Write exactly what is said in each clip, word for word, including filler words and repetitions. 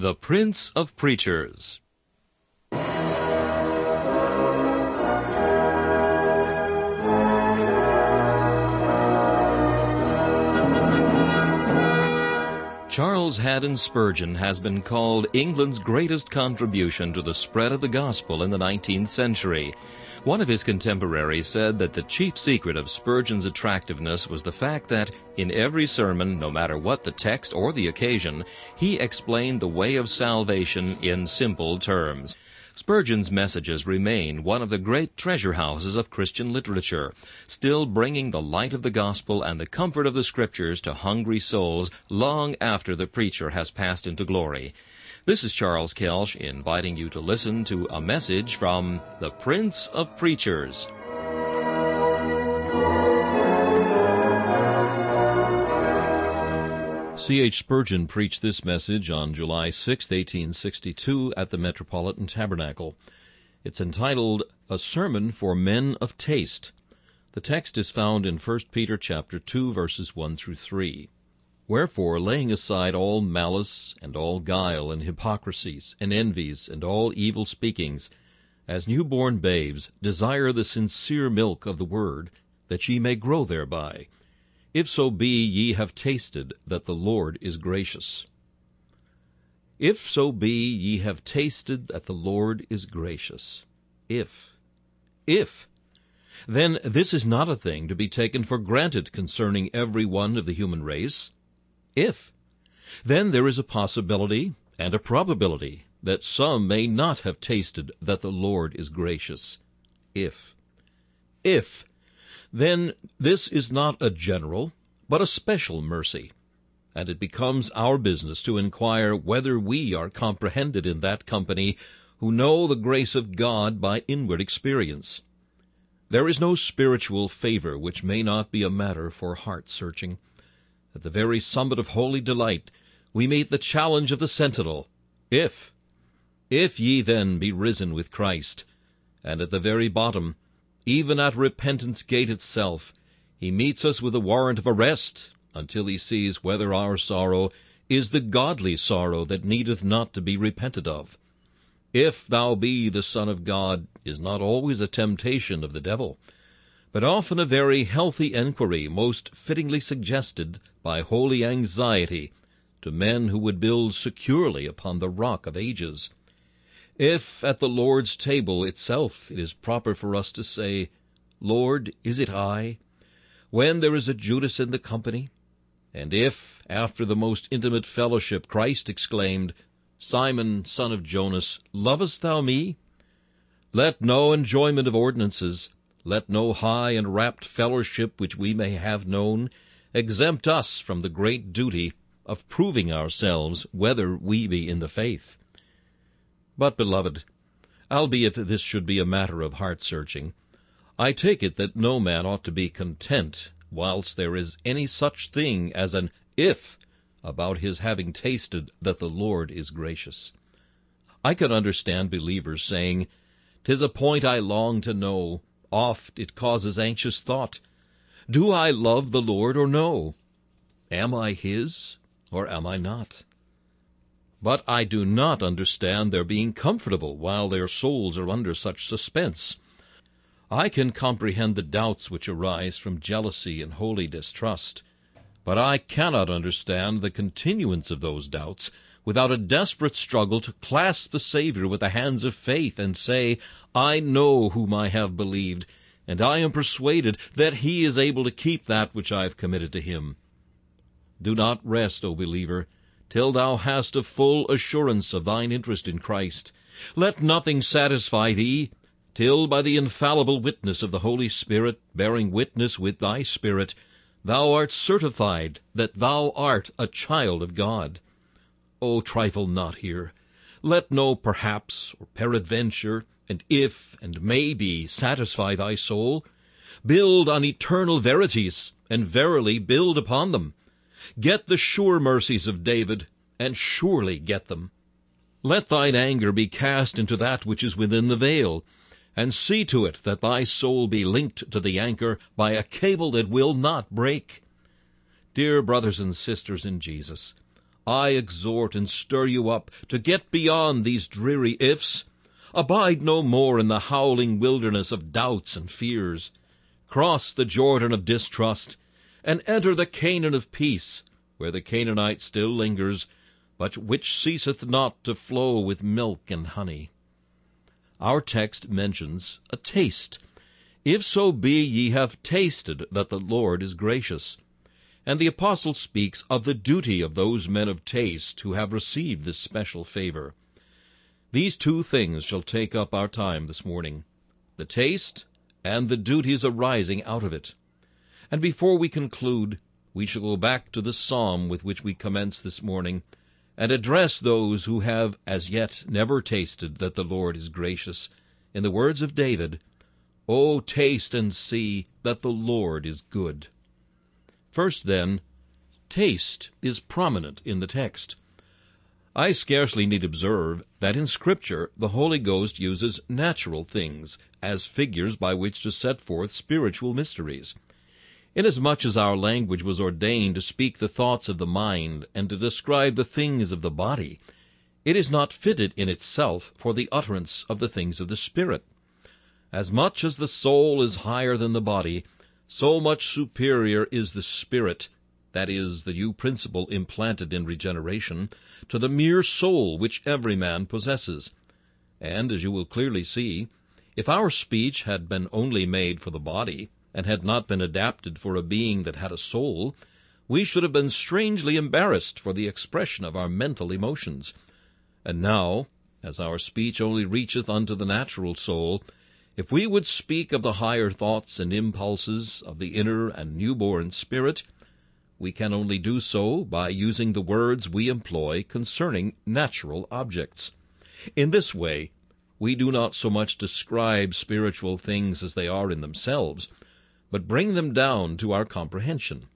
the Prince of Preachers. Charles Haddon Spurgeon has been called England's greatest contribution to the spread of the gospel in the nineteenth century. One of his contemporaries said that the chief secret of Spurgeon's attractiveness was the fact that, in every sermon, no matter what the text or the occasion, he explained the way of salvation in simple terms. Spurgeon's messages remain one of the great treasure houses of Christian literature, still bringing the light of the gospel and the comfort of the Scriptures to hungry souls long after the preacher has passed into glory. This is Charles Kelsch inviting you to listen to a message from the Prince of Preachers. C H Spurgeon preached this message on July sixth, eighteen sixty-two, at the Metropolitan Tabernacle. It's entitled, A Sermon for Men of Taste. The text is found in First Peter chapter two, verses one through three. Wherefore, laying aside all malice, and all guile, and hypocrisies, and envies, and all evil speakings, as newborn babes, desire the sincere milk of the word, that ye may grow thereby. If so be ye have tasted that the Lord is gracious. If so be ye have tasted that the Lord is gracious. If. If. Then this is not a thing to be taken for granted concerning every one of the human race. If. Then there is a possibility and a probability that some may not have tasted that the Lord is gracious. If. If. Then this is not a general, but a special mercy, and it becomes our business to inquire whether we are comprehended in that company who know the grace of God by inward experience. There is no spiritual favor which may not be a matter for heart-searching. At the very summit of holy delight we meet the challenge of the sentinel, If, if ye then be risen with Christ, and at the very bottom, even at repentance gate itself, he meets us with a warrant of arrest until he sees whether our sorrow is the godly sorrow that needeth not to be repented of. If thou be the Son of God is not always a temptation of the devil, but often a very healthy enquiry most fittingly suggested by holy anxiety to men who would build securely upon the rock of ages. If at the Lord's table itself it is proper for us to say, Lord, is it I? When there is a Judas in the company? And if, after the most intimate fellowship, Christ exclaimed, Simon, son of Jonas, lovest thou me? Let no enjoyment of ordinances, let no high and rapt fellowship which we may have known, exempt us from the great duty of proving ourselves whether we be in the faith. But, beloved, albeit this should be a matter of heart-searching, I take it that no man ought to be content whilst there is any such thing as an if about his having tasted that the Lord is gracious. I can understand believers saying, "'Tis a point I long to know, oft it causes anxious thought. Do I love the Lord or no? Am I his or am I not?" But I do not understand their being comfortable while their souls are under such suspense. I can comprehend the doubts which arise from jealousy and holy distrust, but I cannot understand the continuance of those doubts without a desperate struggle to clasp the Savior with the hands of faith and say, I know whom I have believed, and I am persuaded that he is able to keep that which I have committed to him. Do not rest, O believer, till thou hast a full assurance of thine interest in Christ. Let nothing satisfy thee, till by the infallible witness of the Holy Spirit, bearing witness with thy spirit, thou art certified that thou art a child of God. O trifle not here. Let no perhaps, or peradventure, and if, and maybe, satisfy thy soul. Build on eternal verities, and verily build upon them. Get the sure mercies of David, and surely get them. Let thine anger be cast into that which is within the veil, and see to it that thy soul be linked to the anchor by a cable that will not break. Dear brothers and sisters in Jesus, I exhort and stir you up to get beyond these dreary ifs. Abide no more in the howling wilderness of doubts and fears. Cross the Jordan of distrust, and enter the Canaan of peace, where the Canaanite still lingers, but which ceaseth not to flow with milk and honey. Our text mentions a taste. If so be ye have tasted that the Lord is gracious. And the apostle speaks of the duty of those men of taste who have received this special favor. These two things shall take up our time this morning, the taste and the duties arising out of it. And before we conclude, we shall go back to the psalm with which we commenced this morning, and address those who have as yet never tasted that the Lord is gracious, in the words of David, O taste and see that the Lord is good. First, then, taste is prominent in the text. I scarcely need observe that in Scripture the Holy Ghost uses natural things as figures by which to set forth spiritual mysteries. Inasmuch as our language was ordained to speak the thoughts of the mind and to describe the things of the body, it is not fitted in itself for the utterance of the things of the Spirit. As much as the soul is higher than the body, so much superior is the Spirit, that is, the new principle implanted in regeneration, to the mere soul which every man possesses. And, as you will clearly see, if our speech had been only made for the body, and had not been adapted for a being that had a soul, we should have been strangely embarrassed for the expression of our mental emotions. And now, as our speech only reacheth unto the natural soul, if we would speak of the higher thoughts and impulses of the inner and newborn spirit, we can only do so by using the words we employ concerning natural objects. In this way, we do not so much describe spiritual things as they are in themselves, but bring them down to our comprehension.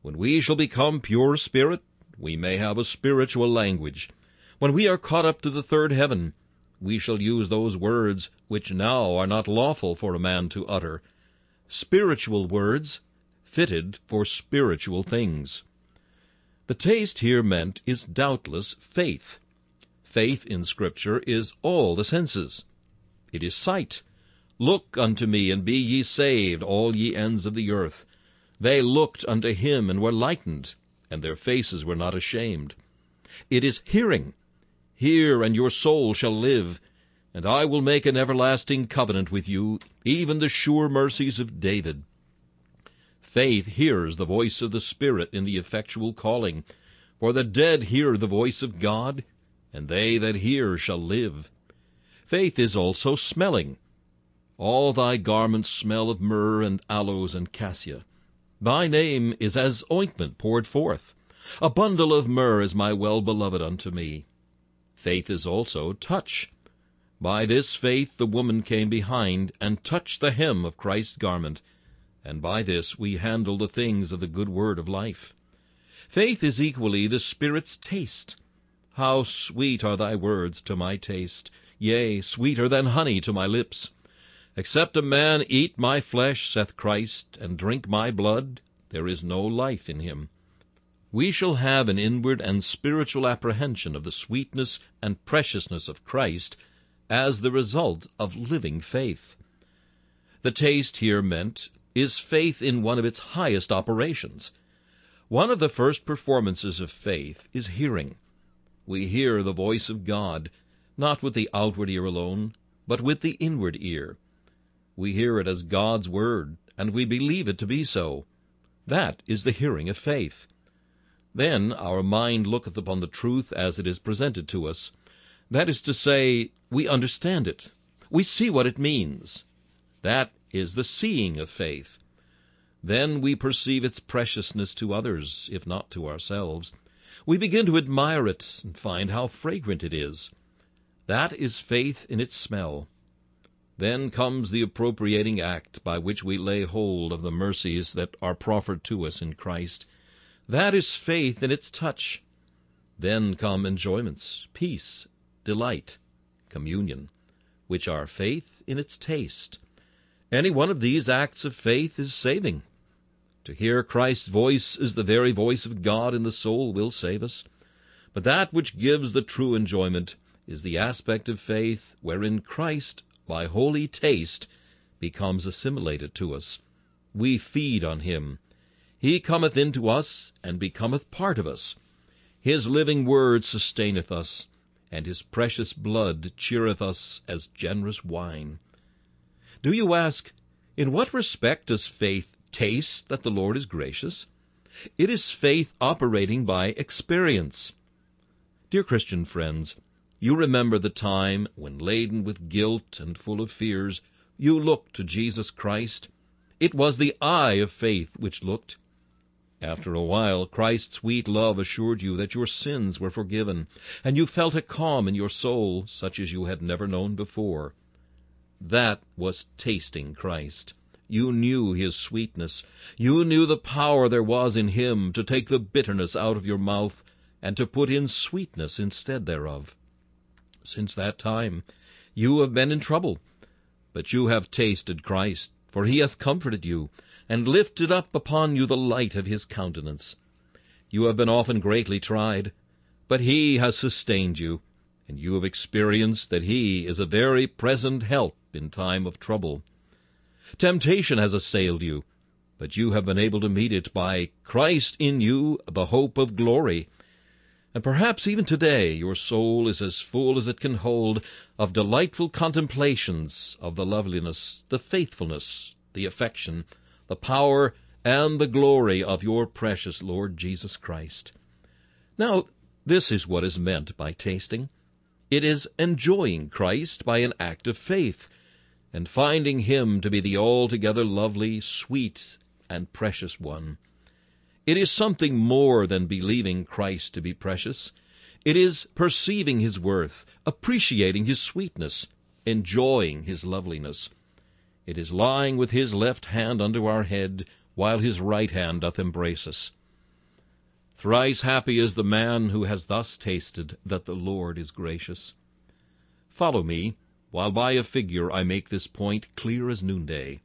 When we shall become pure spirit, we may have a spiritual language. When we are caught up to the third heaven, we shall use those words which now are not lawful for a man to utter, spiritual words fitted for spiritual things. The taste here meant is doubtless faith. Faith in Scripture is all the senses. It is sight. Look unto me, and be ye saved, all ye ends of the earth. They looked unto him and were lightened, and their faces were not ashamed. It is hearing. Hear, and your soul shall live, and I will make an everlasting covenant with you, even the sure mercies of David. Faith hears the voice of the Spirit in the effectual calling, for the dead hear the voice of God, and they that hear shall live. Faith is also smelling. All thy garments smell of myrrh and aloes and cassia. Thy name is as ointment poured forth. A bundle of myrrh is my well-beloved unto me. Faith is also touch. By this faith the woman came behind and touched the hem of Christ's garment, and by this we handle the things of the good word of life. Faith is equally the Spirit's taste. How sweet are thy words to my taste, yea, sweeter than honey to my lips. Except a man eat my flesh, saith Christ, and drink my blood, there is no life in him. We shall have an inward and spiritual apprehension of the sweetness and preciousness of Christ as the result of living faith. The taste here meant is faith in one of its highest operations. One of the first performances of faith is hearing. We hear the voice of God, not with the outward ear alone, but with the inward ear. We hear it as God's word, and we believe it to be so. That is the hearing of faith. Then our mind looketh upon the truth as it is presented to us. That is to say, we understand it. We see what it means. That is the seeing of faith. Then we perceive its preciousness to others, if not to ourselves. We begin to admire it and find how fragrant it is. That is faith in its smell. Then comes the appropriating act by which we lay hold of the mercies that are proffered to us in Christ. That is faith in its touch. Then come enjoyments, peace, delight, communion, which are faith in its taste. Any one of these acts of faith is saving. To hear Christ's voice is the very voice of God in the soul will save us. But that which gives the true enjoyment is the aspect of faith wherein Christ, by holy taste, becomes assimilated to us. We feed on him. He cometh into us, and becometh part of us. His living word sustaineth us, and his precious blood cheereth us as generous wine. Do you ask, in what respect does faith taste that the Lord is gracious? It is faith operating by experience. Dear Christian friends, you remember the time when, laden with guilt and full of fears, you looked to Jesus Christ. It was the eye of faith which looked. After a while, Christ's sweet love assured you that your sins were forgiven, and you felt a calm in your soul such as you had never known before. That was tasting Christ. You knew his sweetness. You knew the power there was in him to take the bitterness out of your mouth and to put in sweetness instead thereof. Since that time you have been in trouble, but you have tasted Christ, for he hath comforted you, and lifted up upon you the light of his countenance. You have been often greatly tried, but he has sustained you, and you have experienced that he is a very present help in time of trouble. Temptation has assailed you, but you have been able to meet it by Christ in you, the hope of glory. And perhaps even today your soul is as full as it can hold of delightful contemplations of the loveliness, the faithfulness, the affection, the power, and the glory of your precious Lord Jesus Christ. Now, this is what is meant by tasting. It is enjoying Christ by an act of faith, and finding him to be the altogether lovely, sweet, and precious one. It is something more than believing Christ to be precious. It is perceiving his worth, appreciating his sweetness, enjoying his loveliness. It is lying with his left hand unto our head, while his right hand doth embrace us. Thrice happy is the man who has thus tasted that the Lord is gracious. Follow me, while by a figure I make this point clear as noonday.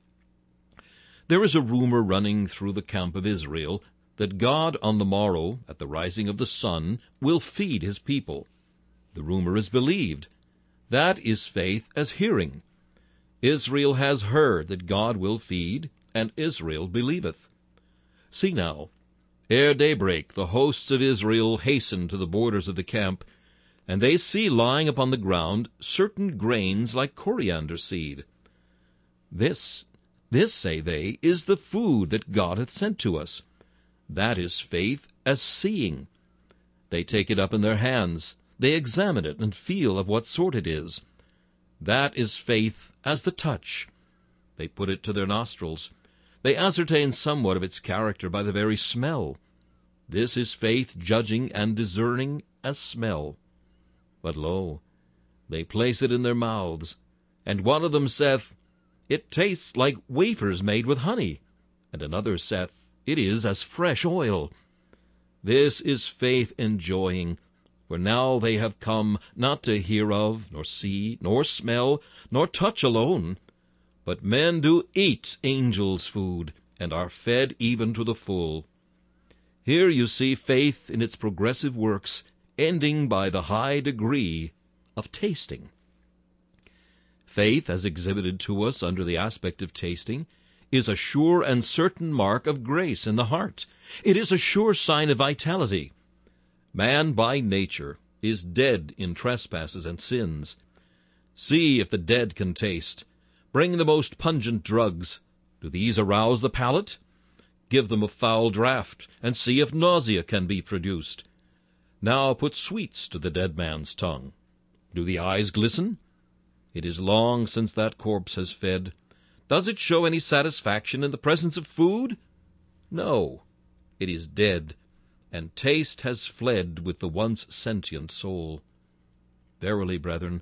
There is a rumor running through the camp of Israel that God on the morrow, at the rising of the sun, will feed his people. The rumor is believed. That is faith as hearing. Israel has heard that God will feed, and Israel believeth. See now, ere daybreak the hosts of Israel hasten to the borders of the camp, and they see lying upon the ground certain grains like coriander seed. This, this, say they, is the food that God hath sent to us. That is faith as seeing. They take it up in their hands, they examine it and feel of what sort it is. That is faith as the touch. They put it to their nostrils. They ascertain somewhat of its character by the very smell. This is faith judging and discerning as smell. But lo, they place it in their mouths, and one of them saith, It tastes like wafers made with honey, and another saith, It is as fresh oil. This is faith enjoying, for now they have come not to hear of, nor see, nor smell, nor touch alone. But men do eat angels' food, and are fed even to the full. Here you see faith in its progressive works, ending by the high degree of tasting. Faith, as exhibited to us under the aspect of tasting, is a sure and certain mark of grace in the heart. It is a sure sign of vitality. Man by nature is dead in trespasses and sins. See if the dead can taste. Bring the most pungent drugs. Do these arouse the palate? Give them a foul draught, and see if nausea can be produced. Now put sweets to the dead man's tongue. Do the eyes glisten? It is long since that corpse has fed. Does it show any satisfaction in the presence of food? No, it is dead, and taste has fled with the once sentient soul. Verily, brethren,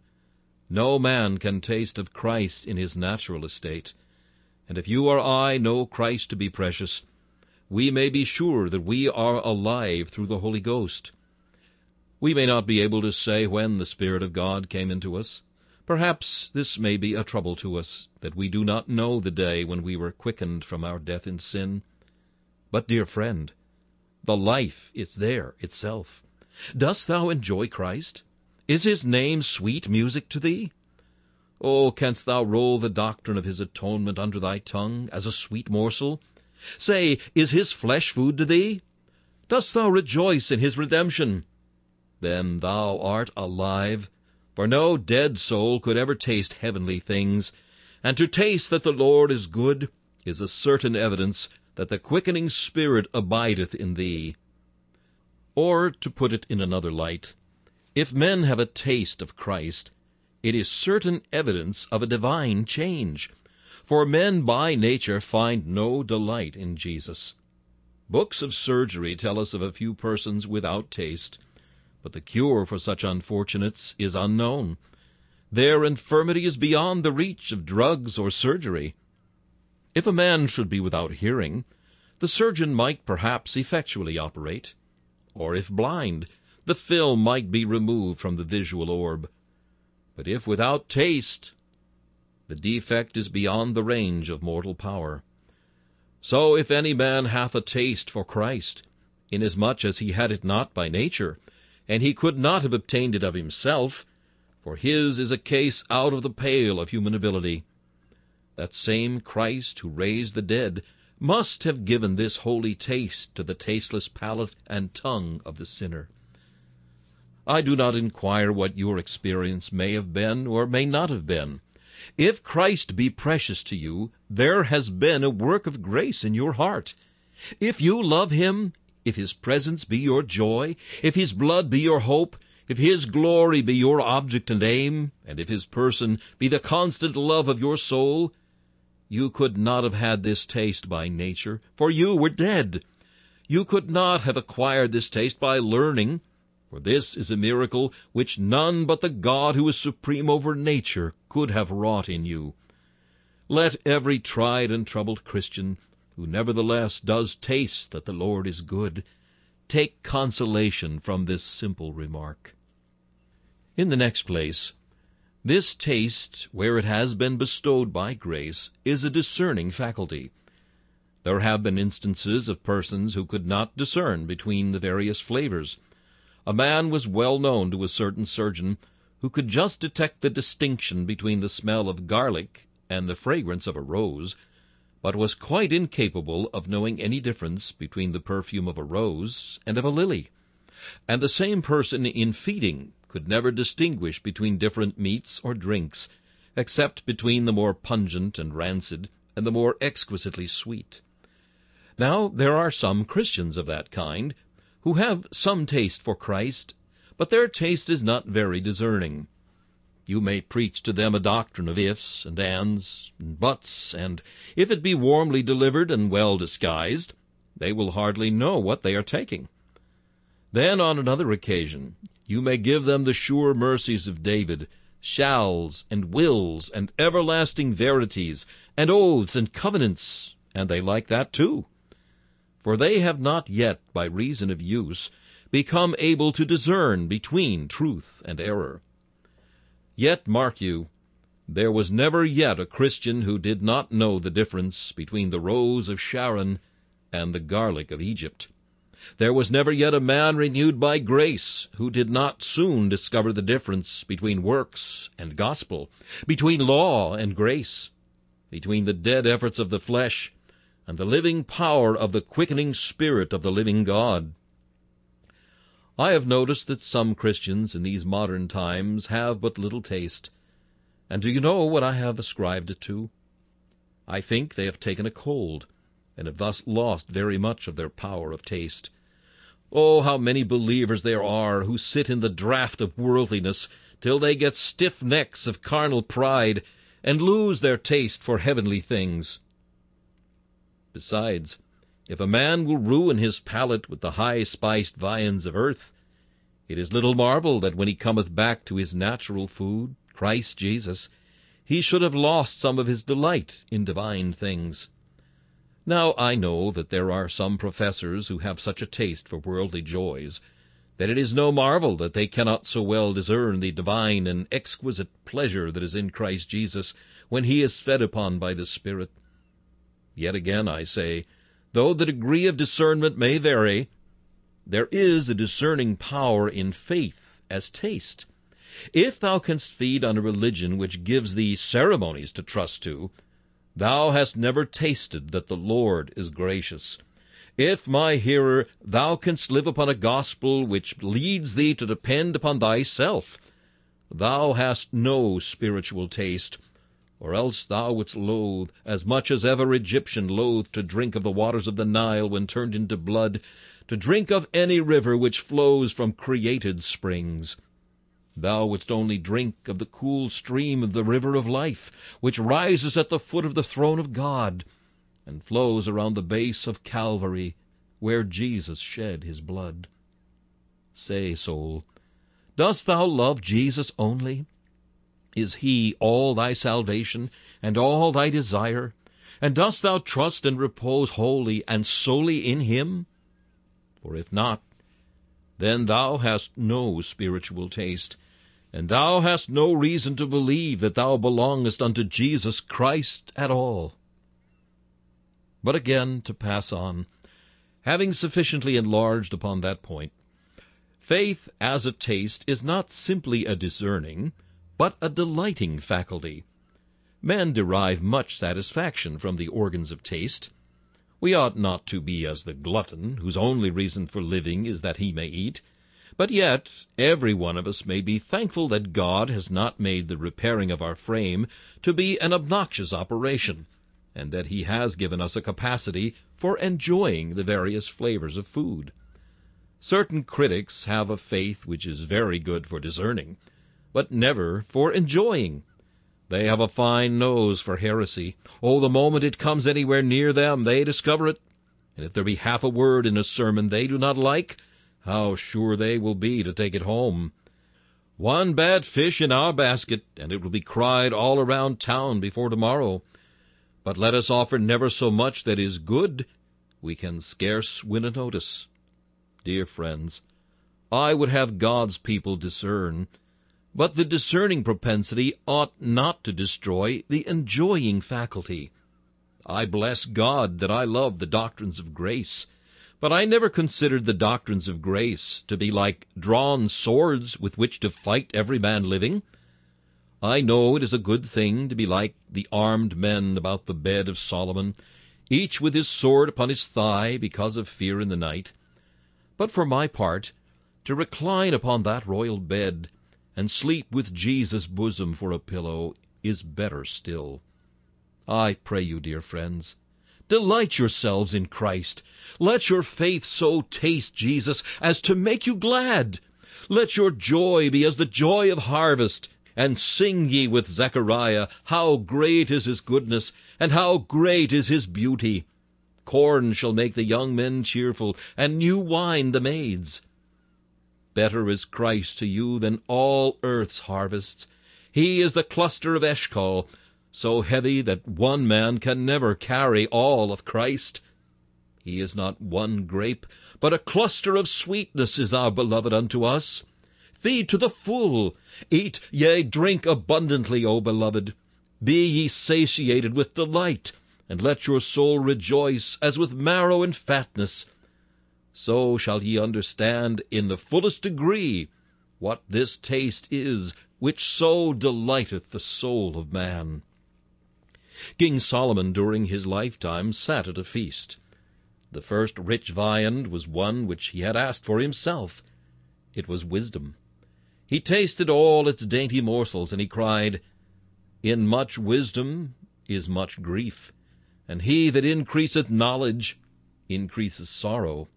no man can taste of Christ in his natural estate, and if you or I know Christ to be precious, we may be sure that we are alive through the Holy Ghost. We may not be able to say when the Spirit of God came into us. Perhaps this may be a trouble to us, that we do not know the day when we were quickened from our death in sin. But, dear friend, the life is there itself. Dost thou enjoy Christ? Is his name sweet music to thee? Oh, canst thou roll the doctrine of his atonement under thy tongue as a sweet morsel? Say, is his flesh food to thee? Dost thou rejoice in his redemption? Then thou art alive, for no dead soul could ever taste heavenly things, and to taste that the Lord is good is a certain evidence that the quickening Spirit abideth in thee. Or, to put it in another light, if men have a taste of Christ, it is certain evidence of a divine change, for men by nature find no delight in Jesus. Books of surgery tell us of a few persons without taste, but the cure for such unfortunates is unknown. Their infirmity is beyond the reach of drugs or surgery. If a man should be without hearing, the surgeon might perhaps effectually operate, or if blind, the film might be removed from the visual orb. But if without taste, the defect is beyond the range of mortal power. So if any man hath a taste for Christ, inasmuch as he had it not by nature, and he could not have obtained it of himself, for his is a case out of the pale of human ability. That same Christ who raised the dead must have given this holy taste to the tasteless palate and tongue of the sinner. I do not inquire what your experience may have been or may not have been. If Christ be precious to you, there has been a work of grace in your heart. If you love him, if his presence be your joy, if his blood be your hope, if his glory be your object and aim, and if his person be the constant love of your soul, you could not have had this taste by nature, for you were dead. You could not have acquired this taste by learning, for this is a miracle which none but the God who is supreme over nature could have wrought in you. Let every tried and troubled Christian, who nevertheless does taste that the Lord is good, take consolation from this simple remark. In the next place, this taste, where it has been bestowed by grace, is a discerning faculty. There have been instances of persons who could not discern between the various flavors. A man was well known to a certain surgeon who could just detect the distinction between the smell of garlic and the fragrance of a rose, but was quite incapable of knowing any difference between the perfume of a rose and of a lily. And the same person in feeding could never distinguish between different meats or drinks, except between the more pungent and rancid and the more exquisitely sweet. Now there are some Christians of that kind, who have some taste for Christ, but their taste is not very discerning. You may preach to them a doctrine of ifs and ands and buts, and if it be warmly delivered and well disguised, they will hardly know what they are taking. Then on another occasion, you may give them the sure mercies of David, shalls and wills and everlasting verities and oaths and covenants, and they like that too. For they have not yet, by reason of use, become able to discern between truth and error. Yet, mark you, there was never yet a Christian who did not know the difference between the rose of Sharon and the garlic of Egypt. There was never yet a man renewed by grace who did not soon discover the difference between works and gospel, between law and grace, between the dead efforts of the flesh and the living power of the quickening Spirit of the living God. I have noticed that some Christians in these modern times have but little taste, and do you know what I have ascribed it to? I think they have taken a cold, and have thus lost very much of their power of taste. Oh, how many believers there are who sit in the draught of worldliness till they get stiff necks of carnal pride, and lose their taste for heavenly things. Besides, if a man will ruin his palate with the high-spiced viands of earth, it is little marvel that when he cometh back to his natural food, Christ Jesus, he should have lost some of his delight in divine things. Now I know that there are some professors who have such a taste for worldly joys, that it is no marvel that they cannot so well discern the divine and exquisite pleasure that is in Christ Jesus when he is fed upon by the Spirit. Yet again I say, though the degree of discernment may vary, There is a discerning power in faith as taste. If thou canst feed on a religion which gives thee ceremonies to trust to, thou hast never tasted that the Lord is gracious. If, my hearer, thou canst live upon a gospel which leads thee to depend upon thyself, thou hast no spiritual taste, or else thou wouldst loathe, as much as ever Egyptian loathed to drink of the waters of the Nile when turned into blood, to drink of any river which flows from created springs. Thou wouldst only drink of the cool stream of the river of life, which rises at the foot of the throne of God, and flows around the base of Calvary, where Jesus shed his blood. Say, soul, dost thou love Jesus only? Is he all thy salvation and all thy desire? And dost thou trust and repose wholly and solely in him? For if not, then thou hast no spiritual taste, and thou hast no reason to believe that thou belongest unto Jesus Christ at all. But again, to pass on, having sufficiently enlarged upon that point, faith as a taste is not simply a discerning, but a delighting faculty. Men derive much satisfaction from the organs of taste. We ought not to be as the glutton, whose only reason for living is that he may eat, but yet every one of us may be thankful that God has not made the repairing of our frame to be an obnoxious operation, and that he has given us a capacity for enjoying the various flavors of food. Certain critics have a faith which is very good for discerning, but never for enjoying. They have a fine nose for heresy. Oh, the moment it comes anywhere near them, they discover it. And if there be half a word in a sermon they do not like, how sure they will be to take it home. One bad fish in our basket, and it will be cried all around town before tomorrow. But let us offer never so much that is good, we can scarce win a notice. Dear friends, I would have God's people discern, but the discerning propensity ought not to destroy the enjoying faculty. I bless God that I love the doctrines of grace, but I never considered the doctrines of grace to be like drawn swords with which to fight every man living. I know it is a good thing to be like the armed men about the bed of Solomon, each with his sword upon his thigh because of fear in the night. But for my part, to recline upon that royal bed and sleep with Jesus' bosom for a pillow is better still. I pray you, dear friends, delight yourselves in Christ. Let your faith so taste Jesus as to make you glad. Let your joy be as the joy of harvest, and sing ye with Zechariah, how great is his goodness, and how great is his beauty. Corn shall make the young men cheerful, and new wine the maids. Better is Christ to you than all earth's harvests. He is the cluster of Eshcol, so heavy that one man can never carry all of Christ. He is not one grape, but a cluster of sweetness is our beloved unto us. Feed to the full, eat, yea, drink abundantly, O beloved. Be ye satiated with delight, and let your soul rejoice as with marrow and fatness. So shall ye understand in the fullest degree what this taste is, which so delighteth the soul of man. King Solomon during his lifetime sat at a feast. The first rich viand was one which he had asked for himself. It was wisdom. He tasted all its dainty morsels, and he cried, "In much wisdom is much grief, and he that increaseth knowledge increaseth sorrow."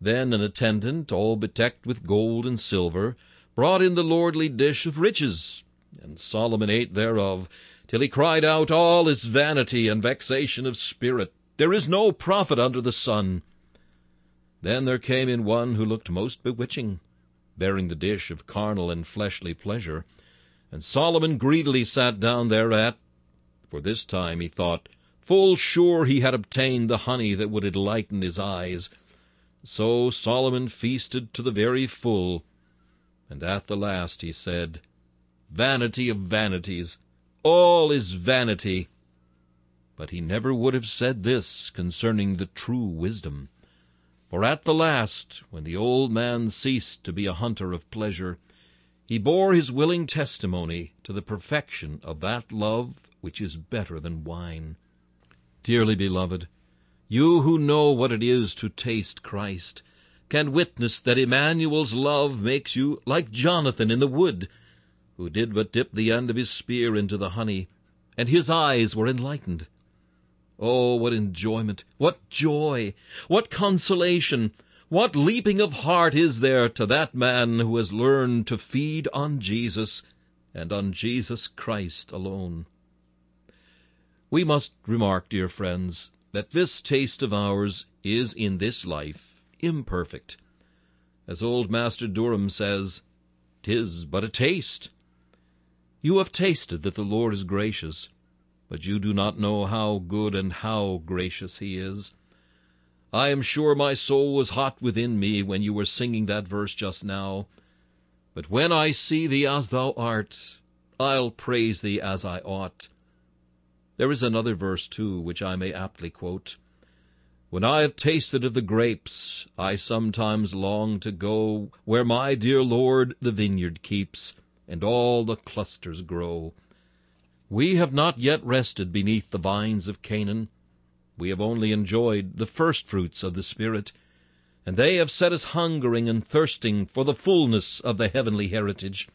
Then an attendant, all bedecked with gold and silver, brought in the lordly dish of riches, and Solomon ate thereof, till he cried out, "All is vanity and vexation of spirit. There is no profit under the sun." Then there came in one who looked most bewitching, bearing the dish of carnal and fleshly pleasure, and Solomon greedily sat down thereat, for this time, he thought, full sure he had obtained the honey that would enlighten his eyes. So Solomon feasted to the very full, and at the last he said, "Vanity of vanities, all is vanity." But he never would have said this concerning the true wisdom, For at the last, when the old man ceased to be a hunter of pleasure, he bore his willing testimony to the perfection of that love which is better than wine. Dearly beloved, you who know what it is to taste Christ can witness that Emmanuel's love makes you like Jonathan in the wood, who did but dip the end of his spear into the honey, and his eyes were enlightened. Oh, what enjoyment, what joy, what consolation, what leaping of heart is there to that man who has learned to feed on Jesus and on Jesus Christ alone. We must remark, dear friends, that this taste of ours is in this life imperfect. As old Master Durham says, "'Tis but a taste." You have tasted that the Lord is gracious, but you do not know how good and how gracious he is. I am sure my soul was hot within me when you were singing that verse just now. But when I see thee as thou art, I'll praise thee as I ought. There is another verse, too, which I may aptly quote. When I have tasted of the grapes, I sometimes long to go where my dear Lord the vineyard keeps, and all the clusters grow. We have not yet rested beneath the vines of Canaan. We have only enjoyed the first fruits of the Spirit, and they have set us hungering and thirsting for the fullness of the heavenly heritage.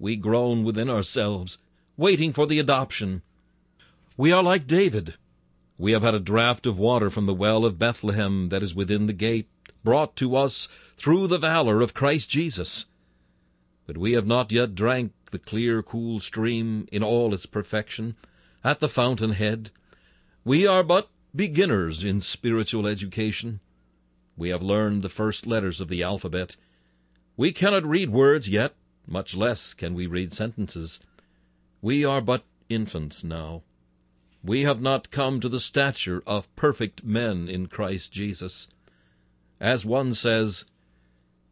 We groan within ourselves, waiting for the adoption. We are like David. We have had a draught of water from the well of Bethlehem that is within the gate, brought to us through the valor of Christ Jesus. But we have not yet drank the clear, cool stream in all its perfection, at the fountain head. We are but beginners in spiritual education. We have learned the first letters of the alphabet. We cannot read words yet, much less can we read sentences. We are but infants now. We have not come to the stature of perfect men in Christ Jesus. As one says,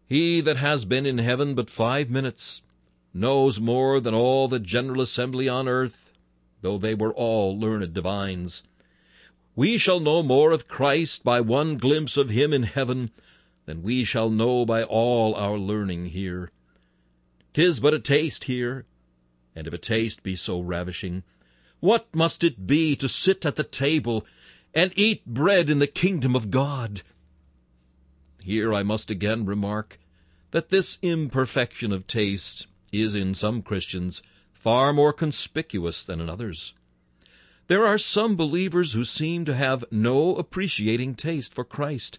"He that has been in heaven but five minutes knows more than all the general assembly on earth, though they were all learned divines." We shall know more of Christ by one glimpse of him in heaven than we shall know by all our learning here. 'Tis but a taste here, and if a taste be so ravishing, what must it be to sit at the table and eat bread in the kingdom of God? Here I must again remark that this imperfection of taste is in some Christians far more conspicuous than in others. There are some believers who seem to have no appreciating taste for Christ.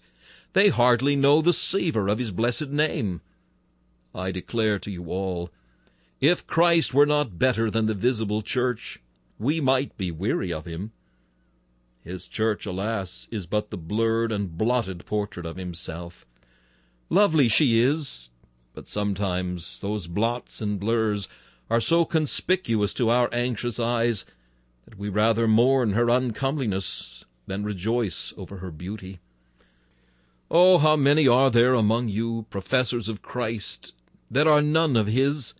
They hardly know the savor of his blessed name. I declare to you all, if Christ were not better than the visible church, we might be weary of him. His church, alas, is but the blurred and blotted portrait of himself. Lovely she is, but sometimes those blots and blurs are so conspicuous to our anxious eyes that we rather mourn her uncomeliness than rejoice over her beauty. Oh, how many are there among you, professors of Christ, that are none of his?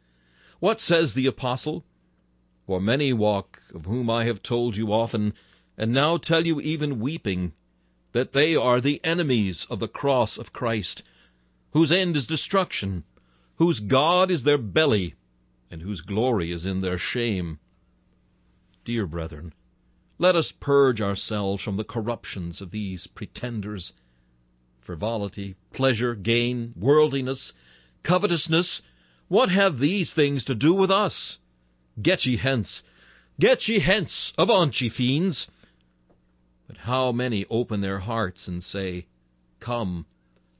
What says the apostle? "For many walk, of whom I have told you often, and now tell you even weeping, that they are the enemies of the cross of Christ, whose end is destruction, whose God is their belly, and whose glory is in their shame." Dear brethren, let us purge ourselves from the corruptions of these pretenders. Frivolity, pleasure, gain, worldliness, covetousness, what have these things to do with us? Get ye hence, get ye hence, avaunt ye fiends! But how many open their hearts and say, "Come,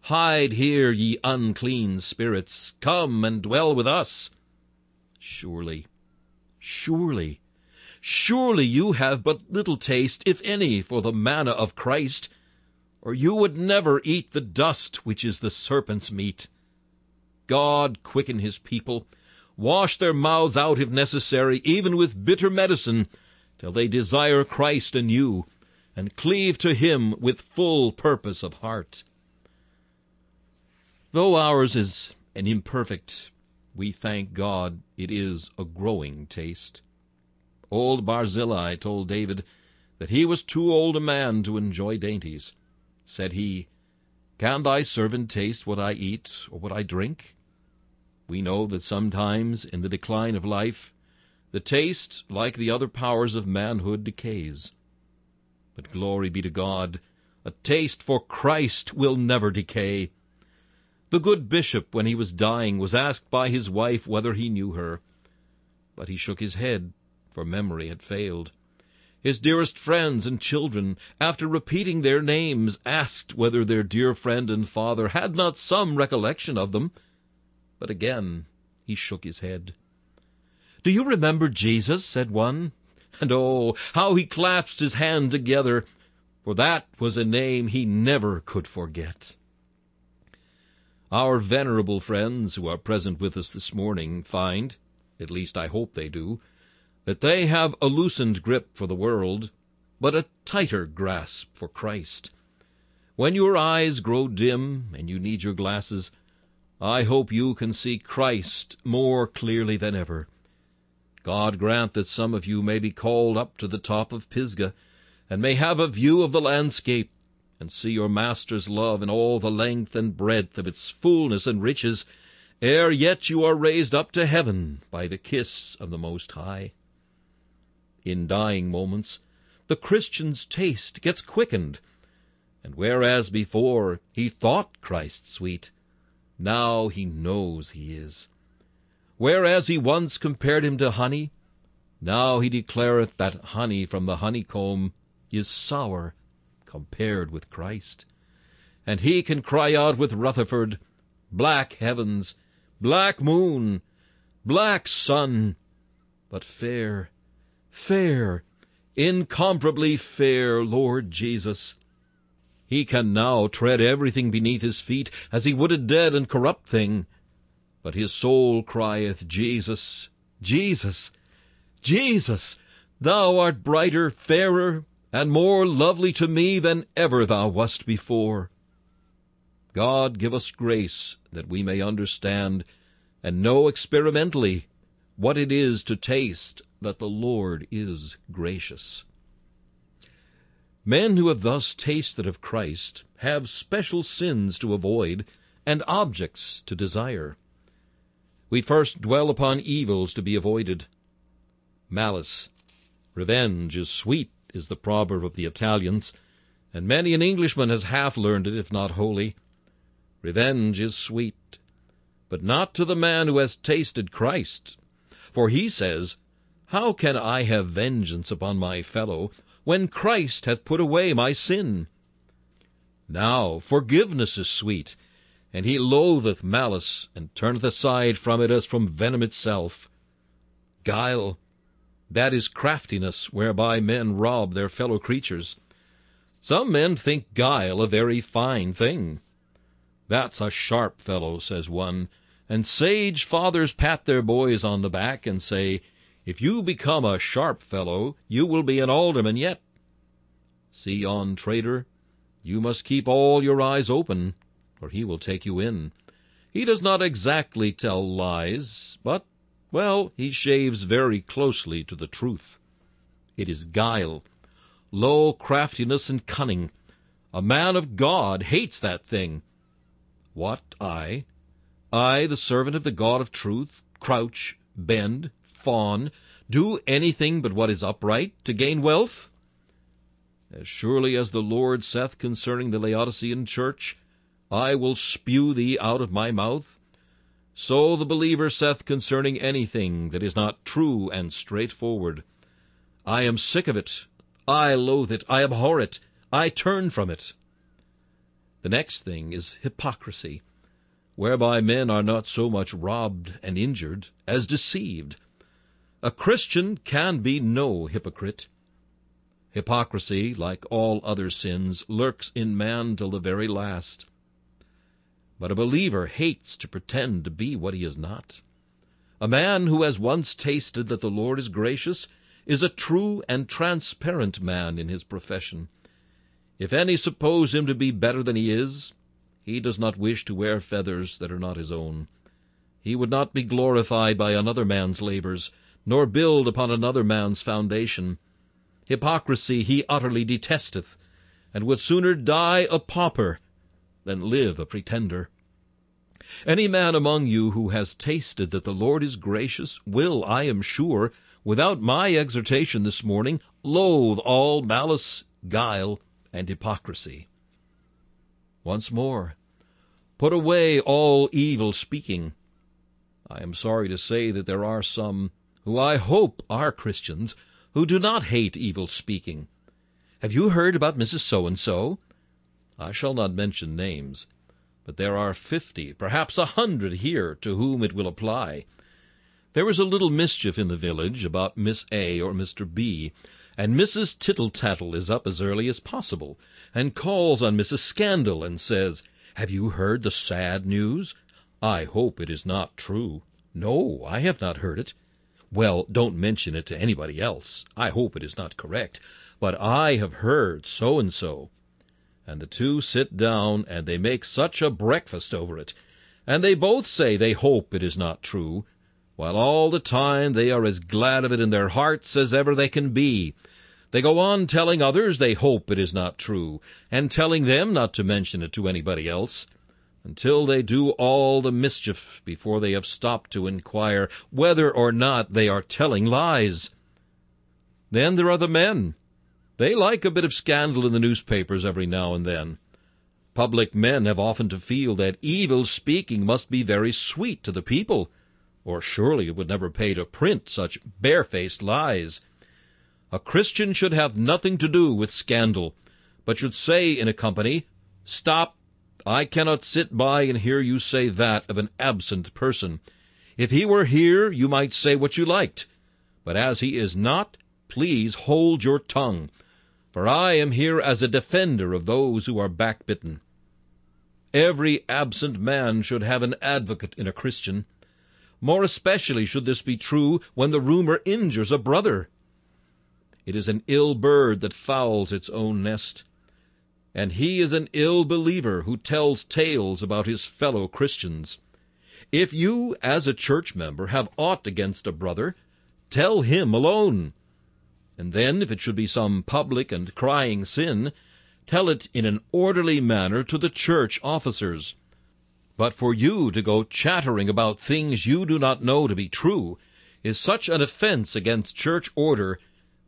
hide here, ye unclean spirits, come and dwell with us." Surely, surely, surely you have but little taste, if any, for the manna of Christ, or you would never eat the dust which is the serpent's meat. God quicken his people. Wash their mouths out, if necessary, even with bitter medicine, till they desire Christ anew, and cleave to him with full purpose of heart. Though ours is an imperfect, we thank God it is a growing taste. Old Barzillai told David that he was too old a man to enjoy dainties. Said he, Can thy servant taste what I eat or what I drink? We know that sometimes in the decline of life, the taste, like the other powers of manhood, decays. But glory be to God, a taste for Christ will never decay. The good bishop, when he was dying, was asked by his wife whether he knew her. But he shook his head, for memory had failed. His dearest friends and children, after repeating their names, asked whether their dear friend and father had not some recollection of them. But again he shook his head. "Do you remember Jesus?" said one. And oh, how he clasped his hand together, for that was a name he never could forget. Our venerable friends who are present with us this morning find, at least I hope they do, that they have a loosened grip for the world, but a tighter grasp for Christ. When your eyes grow dim and you need your glasses, I hope you can see Christ more clearly than ever. God grant that some of you may be called up to the top of Pisgah, and may have a view of the landscape, and see your Master's love in all the length and breadth of its fullness and riches, ere yet you are raised up to heaven by the kiss of the Most High. In dying moments, the Christian's taste gets quickened, and whereas before he thought Christ sweet, now he knows he is. Whereas he once compared him to honey, now he declareth that honey from the honeycomb is sour compared with Christ. And he can cry out with Rutherford, "Black heavens, black moon, black sun, but fair, fair, incomparably fair Lord Jesus." He can now tread everything beneath his feet as he would a dead and corrupt thing. But his soul crieth, "Jesus, Jesus, Jesus, thou art brighter, fairer, and more lovely to me than ever thou wast before." God give us grace that we may understand and know experimentally what it is to taste that the Lord is gracious. Men who have thus tasted of Christ have special sins to avoid and objects to desire. We first dwell upon evils to be avoided. Malice. Revenge is sweet, is the proverb of the Italians, and many an Englishman has half learned it, if not wholly. Revenge is sweet, but not to the man who has tasted Christ. For he says, "How can I have vengeance upon my fellow, when Christ hath put away my sin?" Now forgiveness is sweet, and he loatheth malice, and turneth aside from it as from venom itself. Guile, that is craftiness whereby men rob their fellow creatures. Some men think guile a very fine thing. "That's a sharp fellow," says one, and sage fathers pat their boys on the back and say, "If you become a sharp fellow, you will be an alderman yet." See yon traitor, you must keep all your eyes open, or he will take you in. He does not exactly tell lies, but, well, he shaves very closely to the truth. It is guile, low craftiness and cunning. A man of God hates that thing. What, I, I, the servant of the God of truth, crouch, bend, fawn, do anything but what is upright to gain wealth? As surely as the Lord saith concerning the Laodicean church, "I will spew thee out of my mouth," so the believer saith concerning anything that is not true and straightforward, "I am sick of it, I loathe it, I abhor it, I turn from it." The next thing is hypocrisy, whereby men are not so much robbed and injured as deceived. A Christian can be no hypocrite. Hypocrisy, like all other sins, lurks in man till the very last. But a believer hates to pretend to be what he is not. A man who has once tasted that the Lord is gracious is a true and transparent man in his profession. If any suppose him to be better than he is, he does not wish to wear feathers that are not his own. He would not be glorified by another man's labors, nor build upon another man's foundation. Hypocrisy he utterly detesteth, and would sooner die a pauper than live a pretender. Any man among you who has tasted that the Lord is gracious will, I am sure, without my exhortation this morning, loathe all malice, guile, and hypocrisy. Once more, put away all evil speaking. I am sorry to say that there are some, who I hope are Christians, who do not hate evil speaking. Have you heard about Missus So-and-so? I shall not mention names, but there are fifty, perhaps a hundred here, to whom it will apply. There is a little mischief in the village about Miss A or Mister B, and Missus Tittle-Tattle is up as early as possible, and calls on Missus Scandal and says, "Have you heard the sad news? I hope it is not true." "No, I have not heard it." "Well, don't mention it to anybody else. I hope it is not correct. But I have heard so-and-so." And the two sit down, and they make such a breakfast over it. And they both say they hope it is not true, while all the time they are as glad of it in their hearts as ever they can be. They go on telling others they hope it is not true, and telling them not to mention it to anybody else, until they do all the mischief before they have stopped to inquire whether or not they are telling lies. Then there are the men. They like a bit of scandal in the newspapers every now and then. Public men have often to feel that evil speaking must be very sweet to the people, or surely it would never pay to print such barefaced lies. A Christian should have nothing to do with scandal, but should say in a company, "Stop, I cannot sit by and hear you say that of an absent person. If he were here, you might say what you liked, but as he is not, please hold your tongue, for I am here as a defender of those who are backbitten." Every absent man should have an advocate in a Christian. More especially should this be true when the rumor injures a brother. It is an ill bird that fouls its own nest, and he is an ill believer who tells tales about his fellow Christians. If you, as a church member, have aught against a brother, tell him alone. And then, if it should be some public and crying sin, tell it in an orderly manner to the church officers. But for you to go chattering about things you do not know to be true is such an offense against church order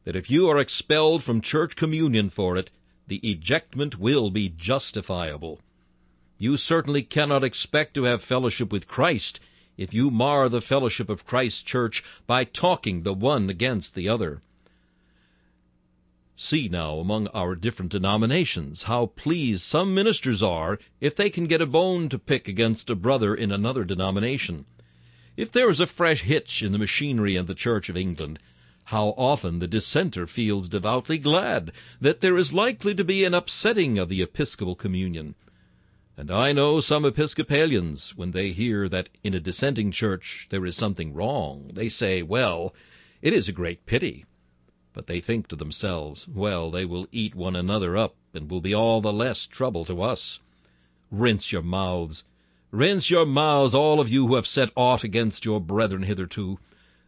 that if you are expelled from church communion for it, the ejectment will be justifiable. You certainly cannot expect to have fellowship with Christ if you mar the fellowship of Christ's church by talking the one against the other. See now among our different denominations how pleased some ministers are if they can get a bone to pick against a brother in another denomination. If there is a fresh hitch in the machinery in the Church of England, how often the dissenter feels devoutly glad that there is likely to be an upsetting of the Episcopal communion. And I know some Episcopalians, when they hear that in a dissenting church there is something wrong, they say, "Well, it is a great pity." But they think to themselves, "Well, they will eat one another up, and will be all the less trouble to us." Rinse your mouths, rinse your mouths, all of you who have said aught against your brethren hitherto.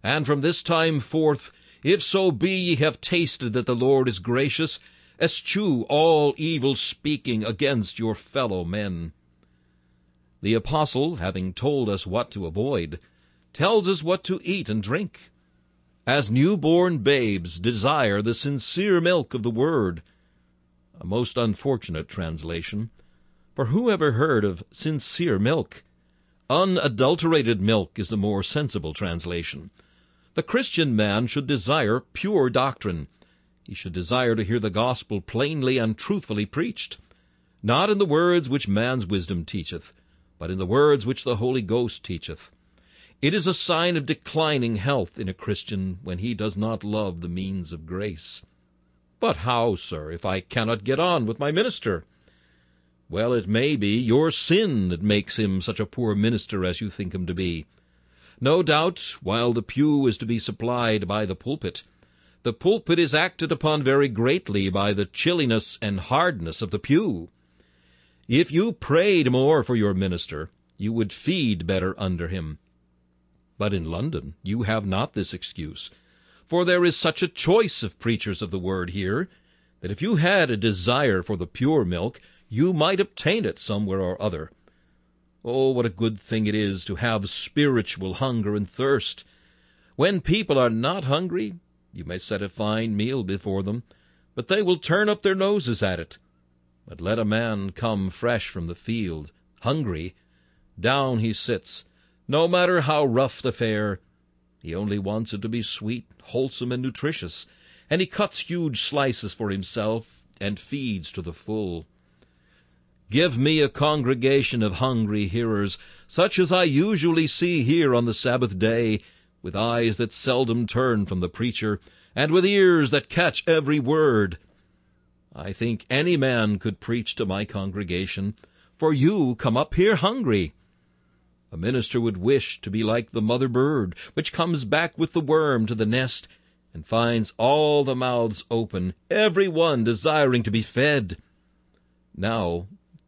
And from this time forth, if so be ye have tasted that the Lord is gracious, eschew all evil speaking against your fellow men. The Apostle, having told us what to avoid, tells us what to eat and drink. As newborn babes desire the sincere milk of the word. A most unfortunate translation, for who ever heard of sincere milk? Unadulterated milk is the more sensible translation. The Christian man should desire pure doctrine. He should desire to hear the gospel plainly and truthfully preached, not in the words which man's wisdom teacheth, but in the words which the Holy Ghost teacheth. It is a sign of declining health in a Christian when he does not love the means of grace. "But how, sir, if I cannot get on with my minister?" Well, it may be your sin that makes him such a poor minister as you think him to be. No doubt, while the pew is to be supplied by the pulpit, the pulpit is acted upon very greatly by the chilliness and hardness of the pew. If you prayed more for your minister, you would feed better under him. But in London you have not this excuse, for there is such a choice of preachers of the word here, that if you had a desire for the pure milk, you might obtain it somewhere or other. Oh, what a good thing it is to have spiritual hunger and thirst. When people are not hungry, you may set a fine meal before them, but they will turn up their noses at it. But let a man come fresh from the field, hungry, down he sits, no matter how rough the fare. He only wants it to be sweet, wholesome, and nutritious, and he cuts huge slices for himself and feeds to the full. Give me a congregation of hungry hearers, such as I usually see here on the Sabbath day, with eyes that seldom turn from the preacher, and with ears that catch every word. I think any man could preach to my congregation, for you come up here hungry. A minister would wish to be like the mother bird, which comes back with the worm to the nest, and finds all the mouths open, every one desiring to be fed. Now,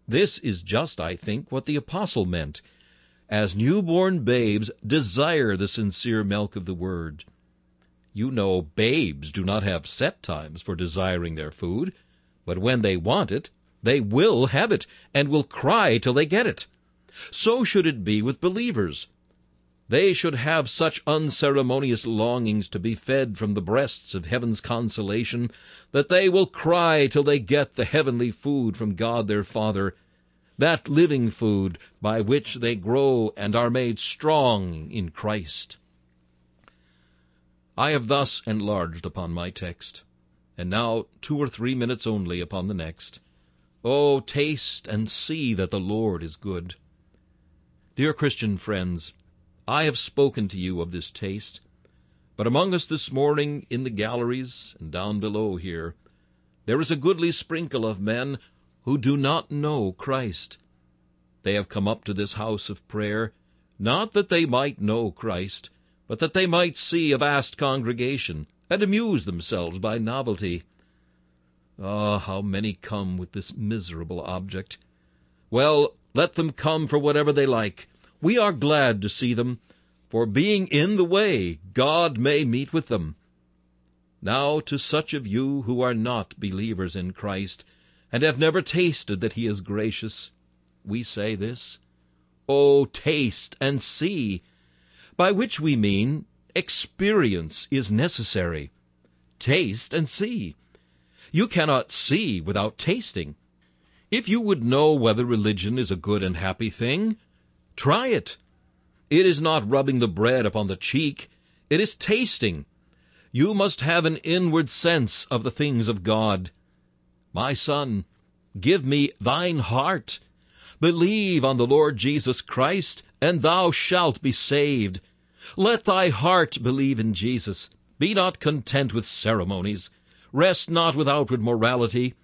this is just, I think, what the apostle meant. As newborn babes desire the sincere milk of the word. You know babes do not have set times for desiring their food, but when they want it, they will have it, and will cry till they get it. So should it be with believers. They should have such unceremonious longings to be fed from the breasts of heaven's consolation, that they will cry till they get the heavenly food from God their Father, that living food by which they grow and are made strong in Christ. I have thus enlarged upon my text, and now two or three minutes only upon the next. Oh, taste and see that the Lord is good. Dear Christian friends, I have spoken to you of this taste, but among us this morning in the galleries and down below here, there is a goodly sprinkle of men who do not know Christ. They have come up to this house of prayer, not that they might know Christ, but that they might see a vast congregation, and amuse themselves by novelty. Ah, how many come with this miserable object! Well, let them come for whatever they like. We are glad to see them, for being in the way, God may meet with them. Now to such of you who are not believers in Christ, and have never tasted that he is gracious, we say this, "O taste and see," by which we mean experience is necessary. Taste and see. You cannot see without tasting. If you would know whether religion is a good and happy thing, try it. It is not rubbing the bread upon the cheek, it is tasting. You must have an inward sense of the things of God. My son, give me thine heart. Believe on the Lord Jesus Christ, and thou shalt be saved. Let thy heart believe in Jesus. Be not content with ceremonies. Rest not with outward morality.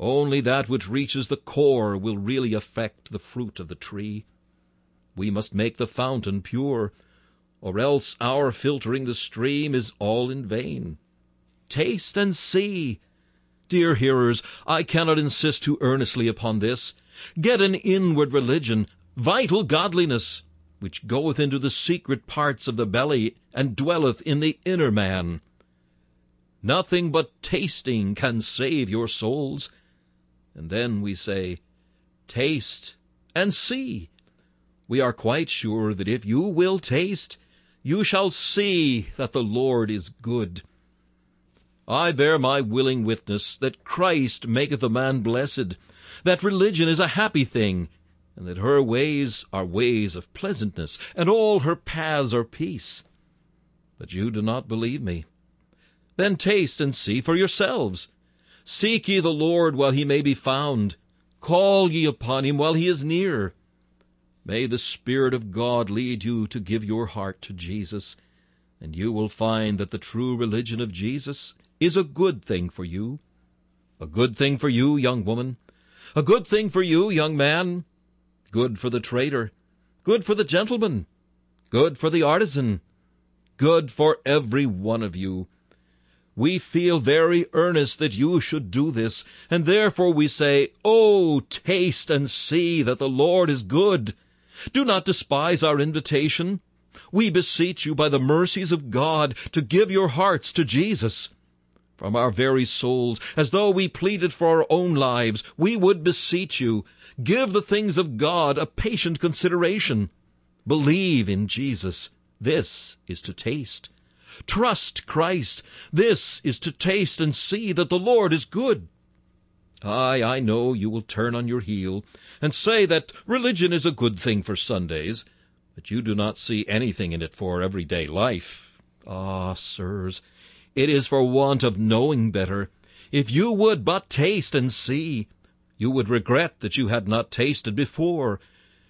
Only that which reaches the core will really affect the fruit of the tree. We must make the fountain pure, or else our filtering the stream is all in vain. Taste and see. Dear hearers, I cannot insist too earnestly upon this. Get an inward religion, vital godliness, which goeth into the secret parts of the belly and dwelleth in the inner man. Nothing but tasting can save your souls. And then we say, taste and see. We are quite sure that if you will taste, you shall see that the Lord is good. I bear my willing witness that Christ maketh a man blessed, that religion is a happy thing, and that her ways are ways of pleasantness, and all her paths are peace. But you do not believe me. Then taste and see for yourselves. Seek ye the Lord while he may be found. Call ye upon him while he is near. May the Spirit of God lead you to give your heart to Jesus, and you will find that the true religion of Jesus is a good thing for you, a good thing for you, young woman, a good thing for you, young man, good for the trader, good for the gentleman, good for the artisan, good for every one of you. We feel very earnest that you should do this, and therefore we say, "Oh, taste and see that the Lord is good." Do not despise our invitation. We beseech you by the mercies of God to give your hearts to Jesus. from our very souls, as though we pleaded for our own lives, we would beseech you, give the things of God a patient consideration. Believe in Jesus. This is to taste. Trust Christ. This is to taste and see that the Lord is good. Aye, I know you will turn on your heel and say that religion is a good thing for Sundays, but you do not see anything in it for everyday life. Ah, sirs, it is for want of knowing better. If you would but taste and see, you would regret that you had not tasted before,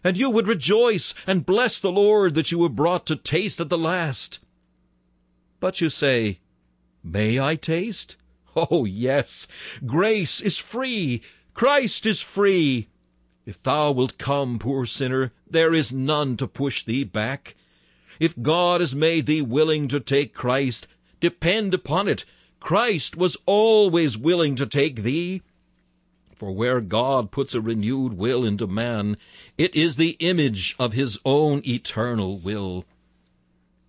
and you would rejoice and bless the Lord that you were brought to taste at the last. But you say, may I taste? Oh, yes, grace is free, Christ is free. If thou wilt come, poor sinner, there is none to push thee back. If God has made thee willing to take Christ, depend upon it, Christ was always willing to take thee. For where God puts a renewed will into man, it is the image of his own eternal will.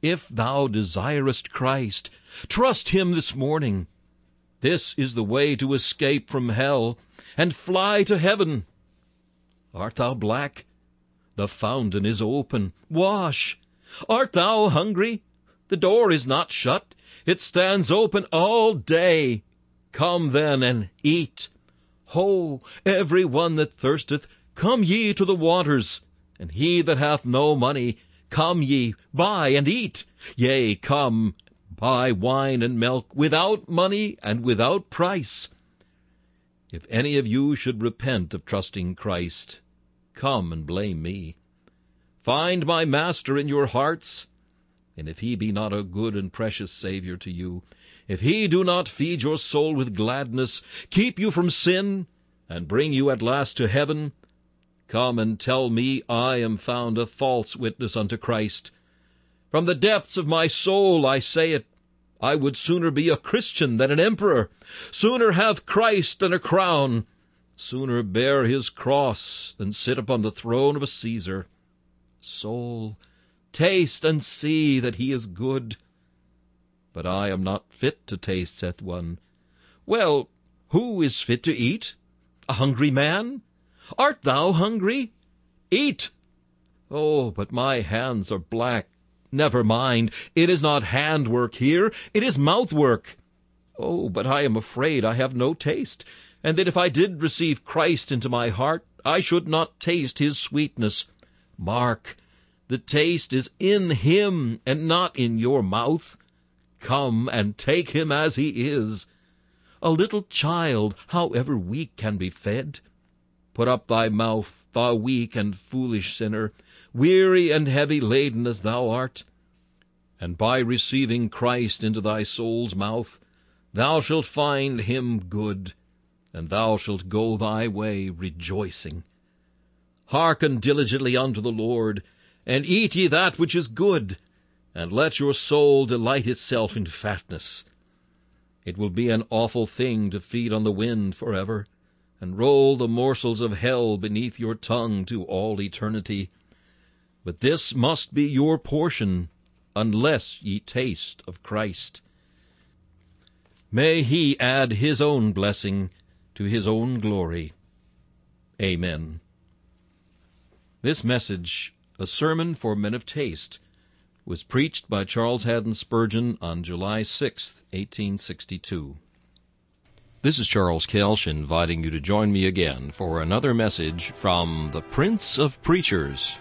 If thou desirest Christ, trust him this morning. This is the way to escape from hell and fly to heaven. Art thou black? The fountain is open. Wash. Art thou hungry? The door is not shut. It stands open all day. Come then and eat. Ho, every one that thirsteth, come ye to the waters. And he that hath no money, come ye, buy and eat. Yea, come, buy wine and milk without money and without price. If any of you should repent of trusting Christ, come and blame me. Find my master in your hearts, and if he be not a good and precious Saviour to you, if he do not feed your soul with gladness, keep you from sin, and bring you at last to heaven, come and tell me I am found a false witness unto Christ. From the depths of my soul I say it, I would sooner be a Christian than an emperor, sooner have Christ than a crown, sooner bear his cross than sit upon the throne of a Caesar. Soul, taste and see that he is good. But I am not fit to taste, saith one. Well, who is fit to eat? A hungry man? Art thou hungry? Eat! Oh, but my hands are black. Never mind, it is not handwork here, it is mouthwork. Oh, but I am afraid I have no taste, and that if I did receive Christ into my heart, I should not taste his sweetness. Mark, the taste is in him and not in your mouth. Come and take him as he is. A little child, however weak, can be fed. Put up thy mouth, thou weak and foolish sinner, weary and heavy laden as thou art. And by receiving Christ into thy soul's mouth, thou shalt find him good, and thou shalt go thy way rejoicing. Hearken diligently unto the Lord, and eat ye that which is good, and let your soul delight itself in fatness. It will be an awful thing to feed on the wind forever, and roll the morsels of hell beneath your tongue to all eternity. But this must be your portion, unless ye taste of Christ. May he add his own blessing to his own glory. Amen. This message, a sermon for men of taste, was preached by Charles Haddon Spurgeon on July sixth, eighteen sixty-two. This is Charles Kelsch inviting you to join me again for another message from the Prince of Preachers.